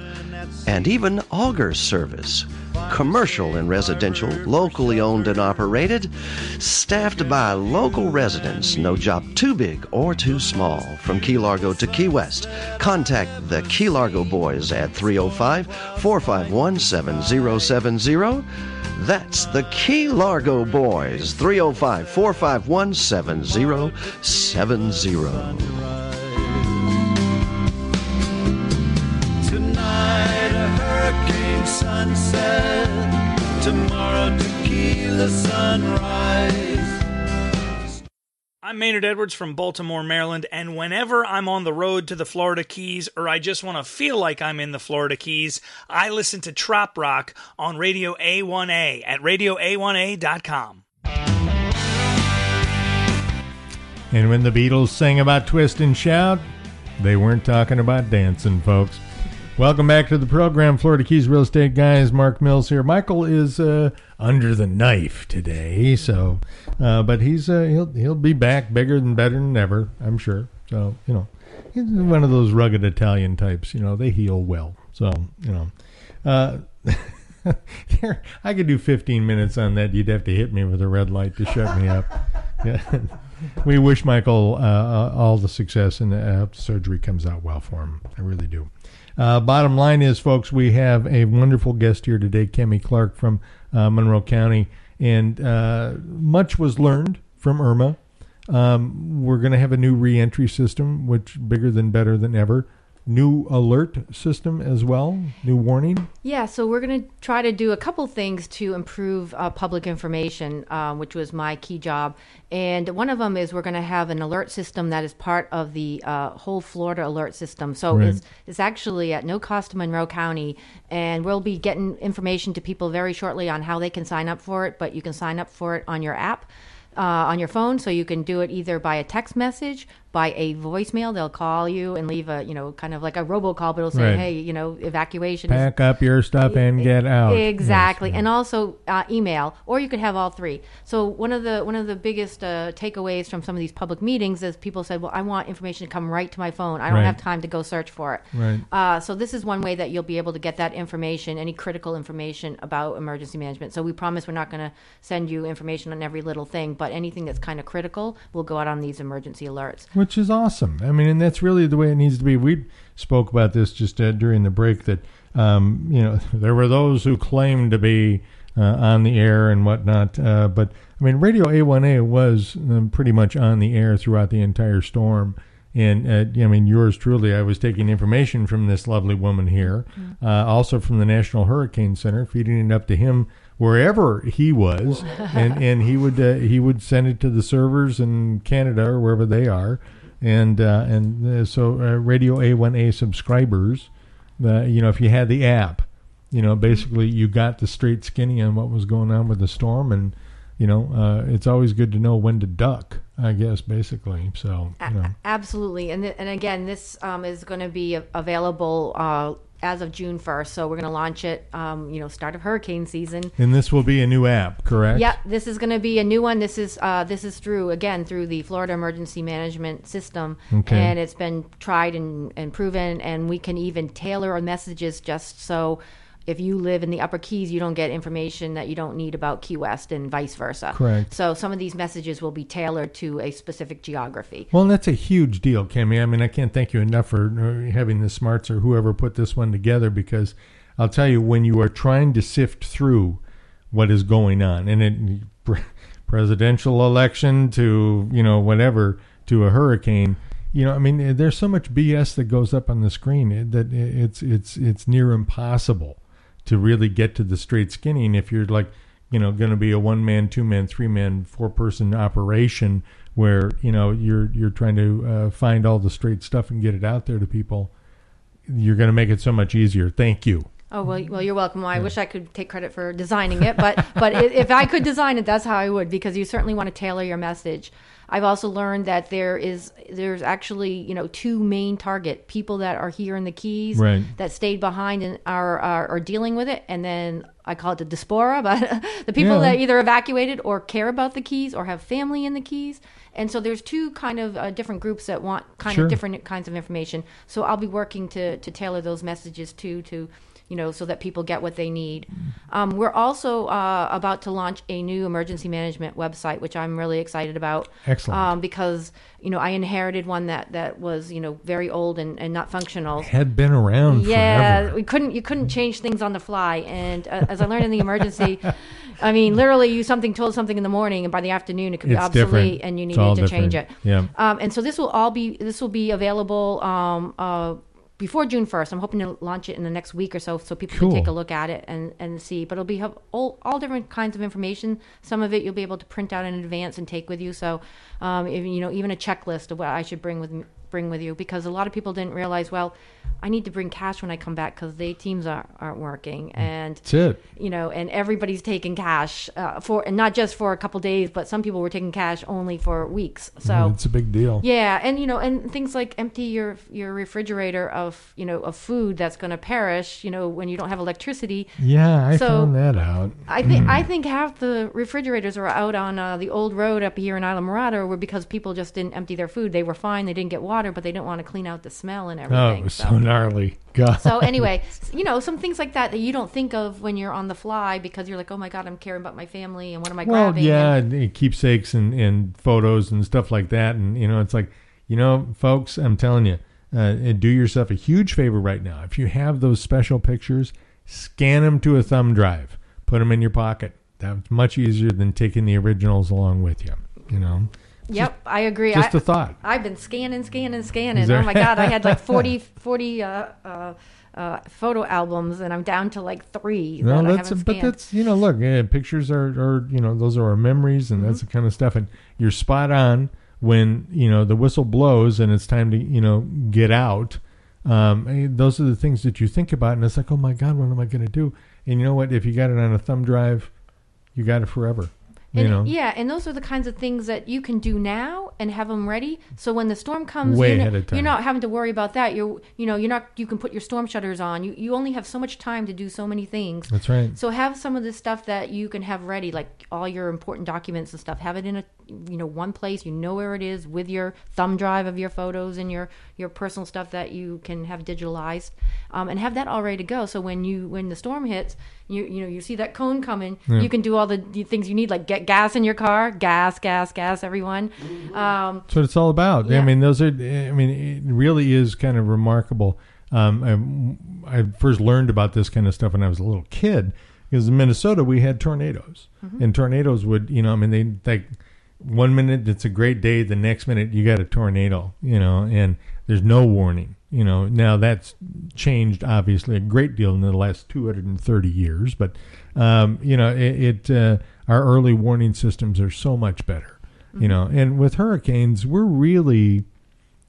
and even auger service. Commercial and residential, locally owned and operated, staffed by local residents. No job too big or too small. From Key Largo to Key West, contact the Key Largo boys at 305-451-7070. That's the Key Largo boys, 305-451-7070. Sunset, tomorrow tequila sunrise. I'm Maynard Edwards from Baltimore, Maryland, and whenever I'm on the road to the Florida Keys, or I just want to feel like I'm in the Florida Keys, I listen to Trop Rock on Radio A1A at radioa1a.com. And when the Beatles sang about twist and shout, they weren't talking about dancing, folks. Welcome back to the program, Florida Keys Real Estate Guys. Mark Mills here. Michael is under the knife today, so but he's he'll be back bigger and better than ever, I'm sure. So he's one of those rugged Italian types. They heal well. So I could do 15 minutes on that. You'd have to hit me with a red light to shut me up. Yeah. We wish Michael all the success, and I hope surgery comes out well for him. I really do. Bottom line is, folks, we have a wonderful guest here today, Cammy Clark from Monroe County, and much was learned from Irma. We're going to have a new reentry system, which bigger than better than ever. New alert system as well, new warning. Yeah, so we're going to try to do a couple things to improve public information, which was my key job. And one of them is we're going to have an alert system that is part of the whole Florida alert system. So it's actually at no cost to Monroe County, and we'll be getting information to people very shortly on how they can sign up for it, but you can sign up for it on your app. on your phone, so you can do it either by a text message, by a voicemail. They'll call you and leave a, you know, kind of like a robocall, but it'll say, hey, you know, evacuation. Pack up your stuff and get out. Exactly. Yes, yeah. And also email, or you could have all three. So one of the biggest takeaways from some of these public meetings is people said, well, I want information to come right to my phone. I don't have time to go search for it. Right. So this is one way that you'll be able to get that information, any critical information about emergency management. So we promise we're not going to send you information on every little thing, but anything that's kind of critical will go out on these emergency alerts. Which is awesome. I mean, and that's really the way it needs to be. We spoke about this just during the break that, you know, there were those who claimed to be on the air and whatnot. But, I mean, Radio A1A was pretty much on the air throughout the entire storm. And, I mean, yours truly, I was taking information from this lovely woman here, also from the National Hurricane Center, feeding it up to him wherever he was, and he would send it to the servers in Canada or wherever they are, and so Radio A1A subscribers, you know, if you had the app, you know, basically you got the straight skinny on what was going on with the storm, and you know, it's always good to know when to duck, I guess, basically. So, you know. Absolutely. And again, this is going to be available as of June 1st. So we're going to launch it, you know, start of hurricane season. And this will be a new app, correct? Yep. This is going to be a new one. This is through the Florida Emergency Management System. Okay. And it's been tried and proven. And we can even tailor our messages just so if you live in the Upper Keys, you don't get information that you don't need about Key West and vice versa. Correct. So some of these messages will be tailored to a specific geography. Well, and that's a huge deal, Cammy. I mean, I can't thank you enough for having the smarts or whoever put this one together, because I'll tell you, when you are trying to sift through what is going on, and it presidential election to, you know, whatever, to a hurricane, you know, I mean, there's so much BS that goes up on the screen that it's near impossible to really get to the straight skinny. And if you're like, you know, going to be a 1-man, 2-man, 3-man, 4-person operation where, you know, you're trying to find all the straight stuff and get it out there to people, you're going to make it so much easier. Thank you. Oh, well, you're welcome. Well, I wish I could take credit for designing it, but if I could design it, that's how I would, because you certainly want to tailor your message. I've also learned that there's actually, you know, two main target people that are here in the Keys that stayed behind and are dealing with it, and then I call it the diaspora, but the people that either evacuated or care about the Keys or have family in the Keys. And so there's two kind of different groups that want kind of different kinds of information. So I'll be working to tailor those messages to you know, so that people get what they need. We're also about to launch a new emergency management website, which I'm really excited about. Excellent. Because, you know, I inherited one that was, you know, very old and not functional. It had been around forever. Yeah, you couldn't change things on the fly. And as I learned in the emergency, I mean, literally something told something in the morning, and by the afternoon it could be obsolete, and you needed to change it. Yeah. And so this will be available before June 1st, I'm hoping to launch it in the next week or so people can take a look at it and see. But it'll be all different kinds of information. Some of it you'll be able to print out in advance and take with you. So, if, you know, even a checklist of what I should bring with you, because a lot of people didn't realize, well, I need to bring cash when I come back because the ATMs aren't working, and you know, and everybody's taking cash and not just for a couple days, but some people were taking cash only for weeks. So it's a big deal. Yeah, and you know, and things like empty your refrigerator of, you know, of food that's going to perish, you know, when you don't have electricity. Yeah, I found that out. I think half the refrigerators are out on the old road up here in Islamorada, were because people just didn't empty their food. They were fine. They didn't get water, but they didn't want to clean out the smell and everything. Oh, so gnarly. God. So anyway, you know, some things like that you don't think of when you're on the fly, because you're like, oh my God, I'm caring about my family, and what am I grabbing? Yeah, and keepsakes and photos and stuff like that. And, you know, it's like, you know, folks, I'm telling you, do yourself a huge favor right now. If you have those special pictures, scan them to a thumb drive. Put them in your pocket. That's much easier than taking the originals along with you, you know. Yep, I agree. Just a thought. I've been scanning. Oh, my God, I had like 40 photo albums, and I'm down to like 3 that I haven't scanned. But that's, you know, look, pictures are, you know, those are our memories, and that's the kind of stuff. And you're spot on when, you know, the whistle blows and it's time to, you know, get out. Those are the things that you think about, and it's like, oh, my God, what am I going to do? And you know what? If you got it on a thumb drive, you got it forever. And, yeah, and those are the kinds of things that you can do now and have them ready. So when the storm comes, you're not having to worry about that. You can put your storm shutters on. You only have so much time to do so many things. That's right. So have some of this stuff that you can have ready, like all your important documents and stuff. Have it in a one place. You know where it is, with your thumb drive of your photos and your personal stuff that you can have digitalized, and have that all ready to go. So when the storm hits, you see that cone coming, you can do all the things you need, like get gas in your car, gas, everyone. That's what it's all about. Yeah. I mean, it really is kind of remarkable. I first learned about this kind of stuff when I was a little kid, because in Minnesota we had tornadoes, and tornadoes would, they 1 minute it's a great day, the next minute you got a tornado, and there's no warning. Now that's changed obviously a great deal in the last 230 years, but our early warning systems are so much better, and with hurricanes, we're really,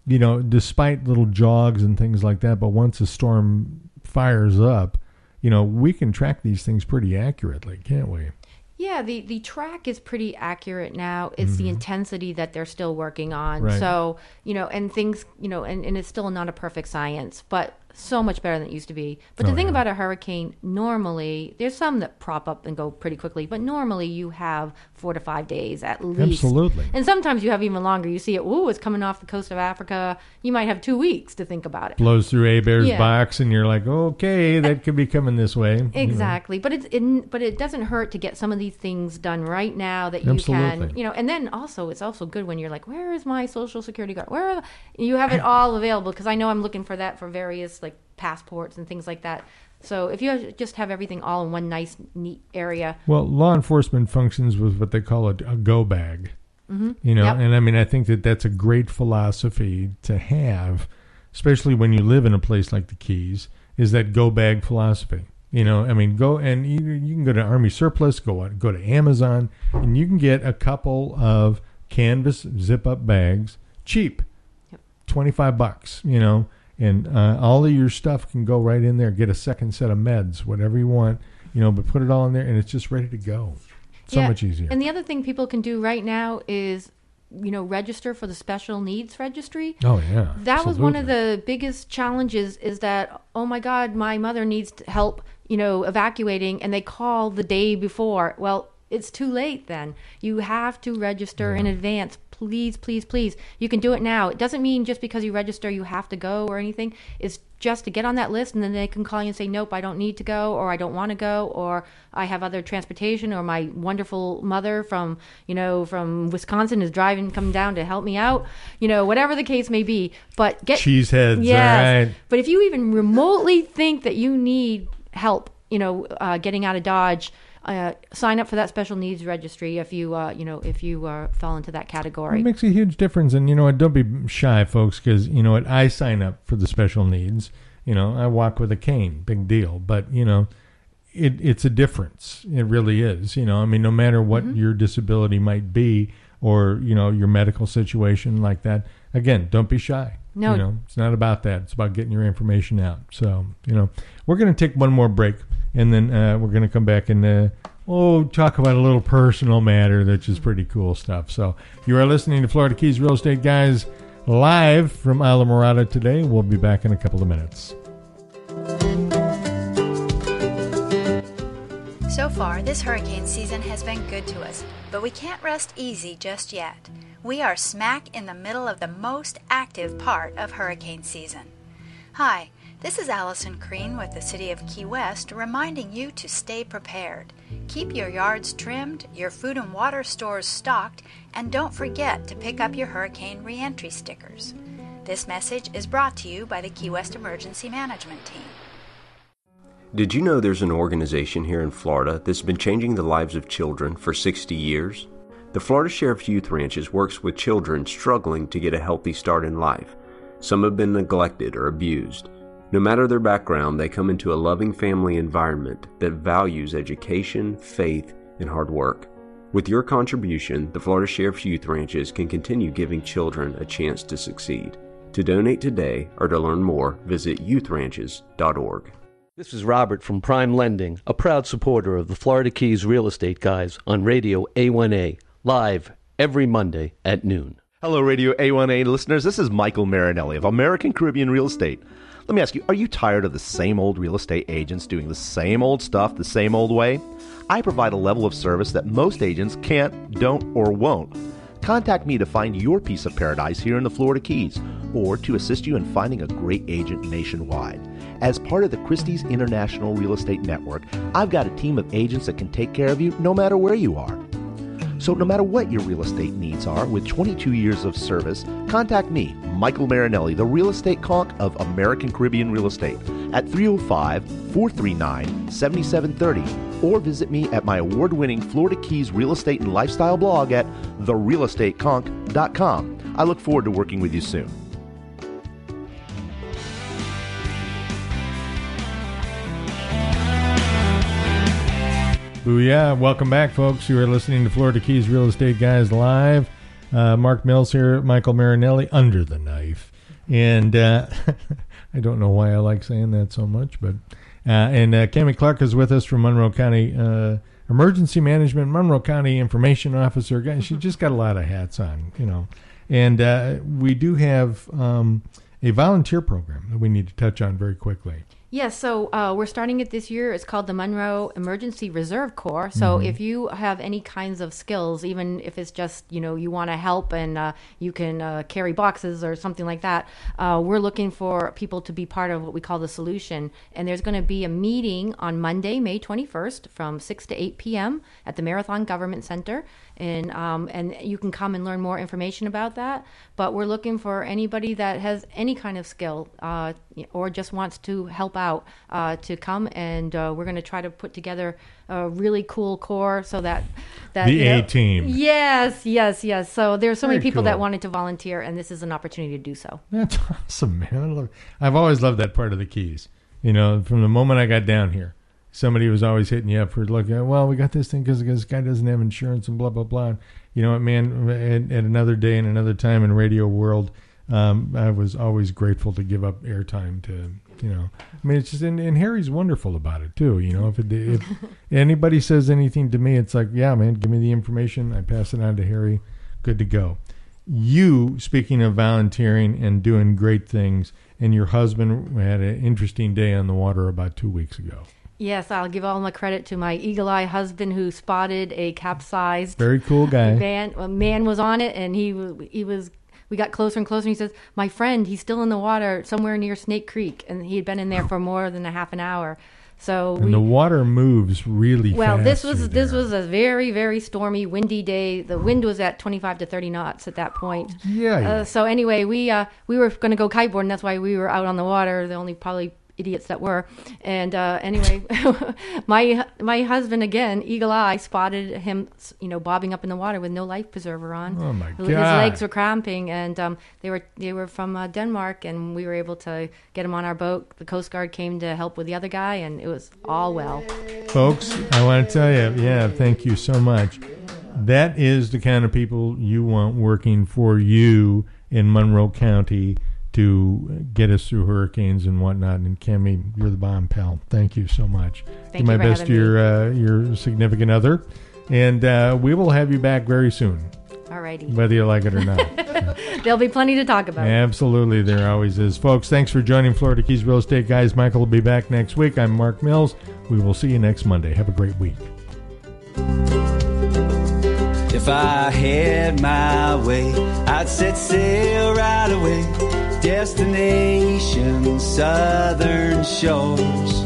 despite little jogs and things like that, but once a storm fires up, we can track these things pretty accurately, can't we? Yeah, the track is pretty accurate now. It's the intensity that they're still working on. Right. So, and things, and it's still not a perfect science, but so much better than it used to be. But the thing about a hurricane, normally, there's some that prop up and go pretty quickly, but normally you have 4 to 5 days at least. Absolutely. And sometimes you have even longer. You see it, it's coming off the coast of Africa. You might have 2 weeks to think about it. Blows through Hebert's box, and you're like, okay, that could be coming this way. Exactly. But it doesn't hurt to get some of these things done right now that you can, and then also it's also good when you're like, where is my social security card? You have it all available, because I know I'm looking for that for various like passports and things like that. So if you just have everything all in one nice, neat area. Well, law enforcement functions with what they call a go bag, and I mean, I think that that's a great philosophy to have, especially when you live in a place like the Keys, is that go bag philosophy. Go and you can go to Army Surplus, go to Amazon, and you can get a couple of canvas zip-up bags, cheap, $25, and all of your stuff can go right in there. Get a second set of meds, whatever you want, but put it all in there, and it's just ready to go. So much easier. And the other thing people can do right now is register for the special needs registry. Oh, yeah. That was one of the biggest challenges, is that, oh, my God, my mother needs help, evacuating, and they call the day before. Well, it's too late then. You have to register in advance. Please, please, please. You can do it now. It doesn't mean just because you register you have to go or anything. It's just to get on that list, and then they can call you and say, nope, I don't need to go, or I don't want to go, or I have other transportation, or my wonderful mother from Wisconsin is driving, coming down to help me out, whatever the case may be. But get cheeseheads, all right. But if you even remotely think that you need help, getting out of Dodge, sign up for that special needs registry if you fall into that category. It makes a huge difference, and don't be shy, folks, because I sign up for the special needs. I walk with a cane, big deal, but it's a difference. It really is. I mean, no matter what your disability might be, or your medical situation like that. Again, don't be shy. No, it's not about that. It's about getting your information out. So, we're going to take one more break, and then we're going to come back and talk about a little personal matter that's just pretty cool stuff. So you are listening to Florida Keys Real Estate Guys live from Islamorada today. We'll be back in a couple of minutes. So far, this hurricane season has been good to us, but we can't rest easy just yet. We are smack in the middle of the most active part of hurricane season. Hi, this is Allison Crean with the City of Key West, reminding you to stay prepared. Keep your yards trimmed, your food and water stores stocked, and don't forget to pick up your hurricane reentry stickers. This message is brought to you by the Key West Emergency Management Team. Did you know there's an organization here in Florida that's been changing the lives of children for 60 years? The Florida Sheriff's Youth Ranches works with children struggling to get a healthy start in life. Some have been neglected or abused. No matter their background, they come into a loving family environment that values education, faith, and hard work. With your contribution, the Florida Sheriff's Youth Ranches can continue giving children a chance to succeed. To donate today or to learn more, visit youthranches.org. This is Robert from Prime Lending, a proud supporter of the Florida Keys Real Estate Guys on Radio A1A, live every Monday at noon. Hello, Radio A1A listeners. This is Michael Marinelli of American Caribbean Real Estate. Let me ask you, are you tired of the same old real estate agents doing the same old stuff the same old way? I provide a level of service that most agents can't, don't, or won't. Contact me to find your piece of paradise here in the Florida Keys, or to assist you in finding a great agent nationwide. As part of the Christie's International Real Estate Network, I've got a team of agents that can take care of you no matter where you are. So no matter what your real estate needs are, with 22 years of service, contact me, Michael Marinelli, the real estate conch of American Caribbean Real Estate, at 305-439-7730. Or visit me at my award-winning Florida Keys real estate and lifestyle blog at therealestateconch.com. I look forward to working with you soon. Booyah. Welcome back, folks. You are listening to Florida Keys Real Estate Guys Live. Mark Mills here, Michael Marinelli, under the knife. And I don't know why I like saying that so much, but... And Cammy Clark is with us from Monroe County Emergency Management, Monroe County Information Officer. She just got a lot of hats on, you know. And we do have a volunteer program that we need to touch on very quickly. Yes, so we're starting it this year. It's called the Monroe Emergency Reserve Corps. So if you have any kinds of skills, even if it's just, you know, you want to help and you can carry boxes or something like that, we're looking for people to be part of what we call the solution. And there's going to be a meeting on Monday, May 21st from 6 to 8 p.m. at the Marathon Government Center. And you can come and learn more information about that. But we're looking for anybody that has any kind of skill or just wants to help out to come. And we're going to try to put together a really cool corps so that the A-team. Yes. So there's so many people that wanted to volunteer, and this is an opportunity to do so. That's awesome, man. I've always loved that part of the Keys. You know, from the moment I got down here, somebody was always hitting you up for, look, well, we got this thing because this guy doesn't have insurance and blah, blah, blah. You know what, man, at another day and another time in radio world, I was always grateful to give up airtime to, you know. I mean, it's just, and Harry's wonderful about it, too. You know, if anybody says anything to me, it's like, yeah, man, give me the information. I pass it on to Harry. Good to go. You, speaking of volunteering and doing great things, and your husband had an interesting day on the water about 2 weeks ago. Yes, I'll give all my credit to my eagle-eye husband who spotted a capsized very cool guy. Man was on it, and he was. We got closer and closer, and he says, "My friend, he's still in the water somewhere near Snake Creek," and he had been in there for more than a half an hour. The water moves really well. This was a very, very stormy, windy day. The wind was at 25 to 30 knots at that point. Yeah. So anyway, we were going to go kiteboard, and that's why we were out on the water. The only probably idiots that were. And anyway, my husband, again, eagle eye, spotted him, you know, bobbing up in the water with no life preserver on. Oh my God. His legs were cramping, and they were from Denmark, and we were able to get him on our boat. The Coast Guard came to help with the other guy, and it was all well. Folks, I want to tell you, yeah, thank you so much. That is the kind of people you want working for you in Monroe County to get us through hurricanes and whatnot. And Cammy, you're the bomb, pal. Thank you so much. Thank you. Do my best to your significant other. And we will have you back very soon. All righty. Whether you like it or not. There'll be plenty to talk about. Absolutely. There always is. Folks, thanks for joining Florida Keys Real Estate Guys. Michael will be back next week. I'm Mark Mills. We will see you next Monday. Have a great week. If I had my way, I'd set sail right away. Destination Southern Shores.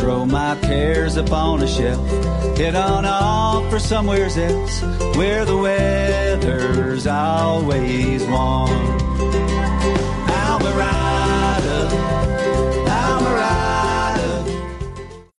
Throw my cares upon a shelf. Head on off for somewheres else, where the weather's always warm.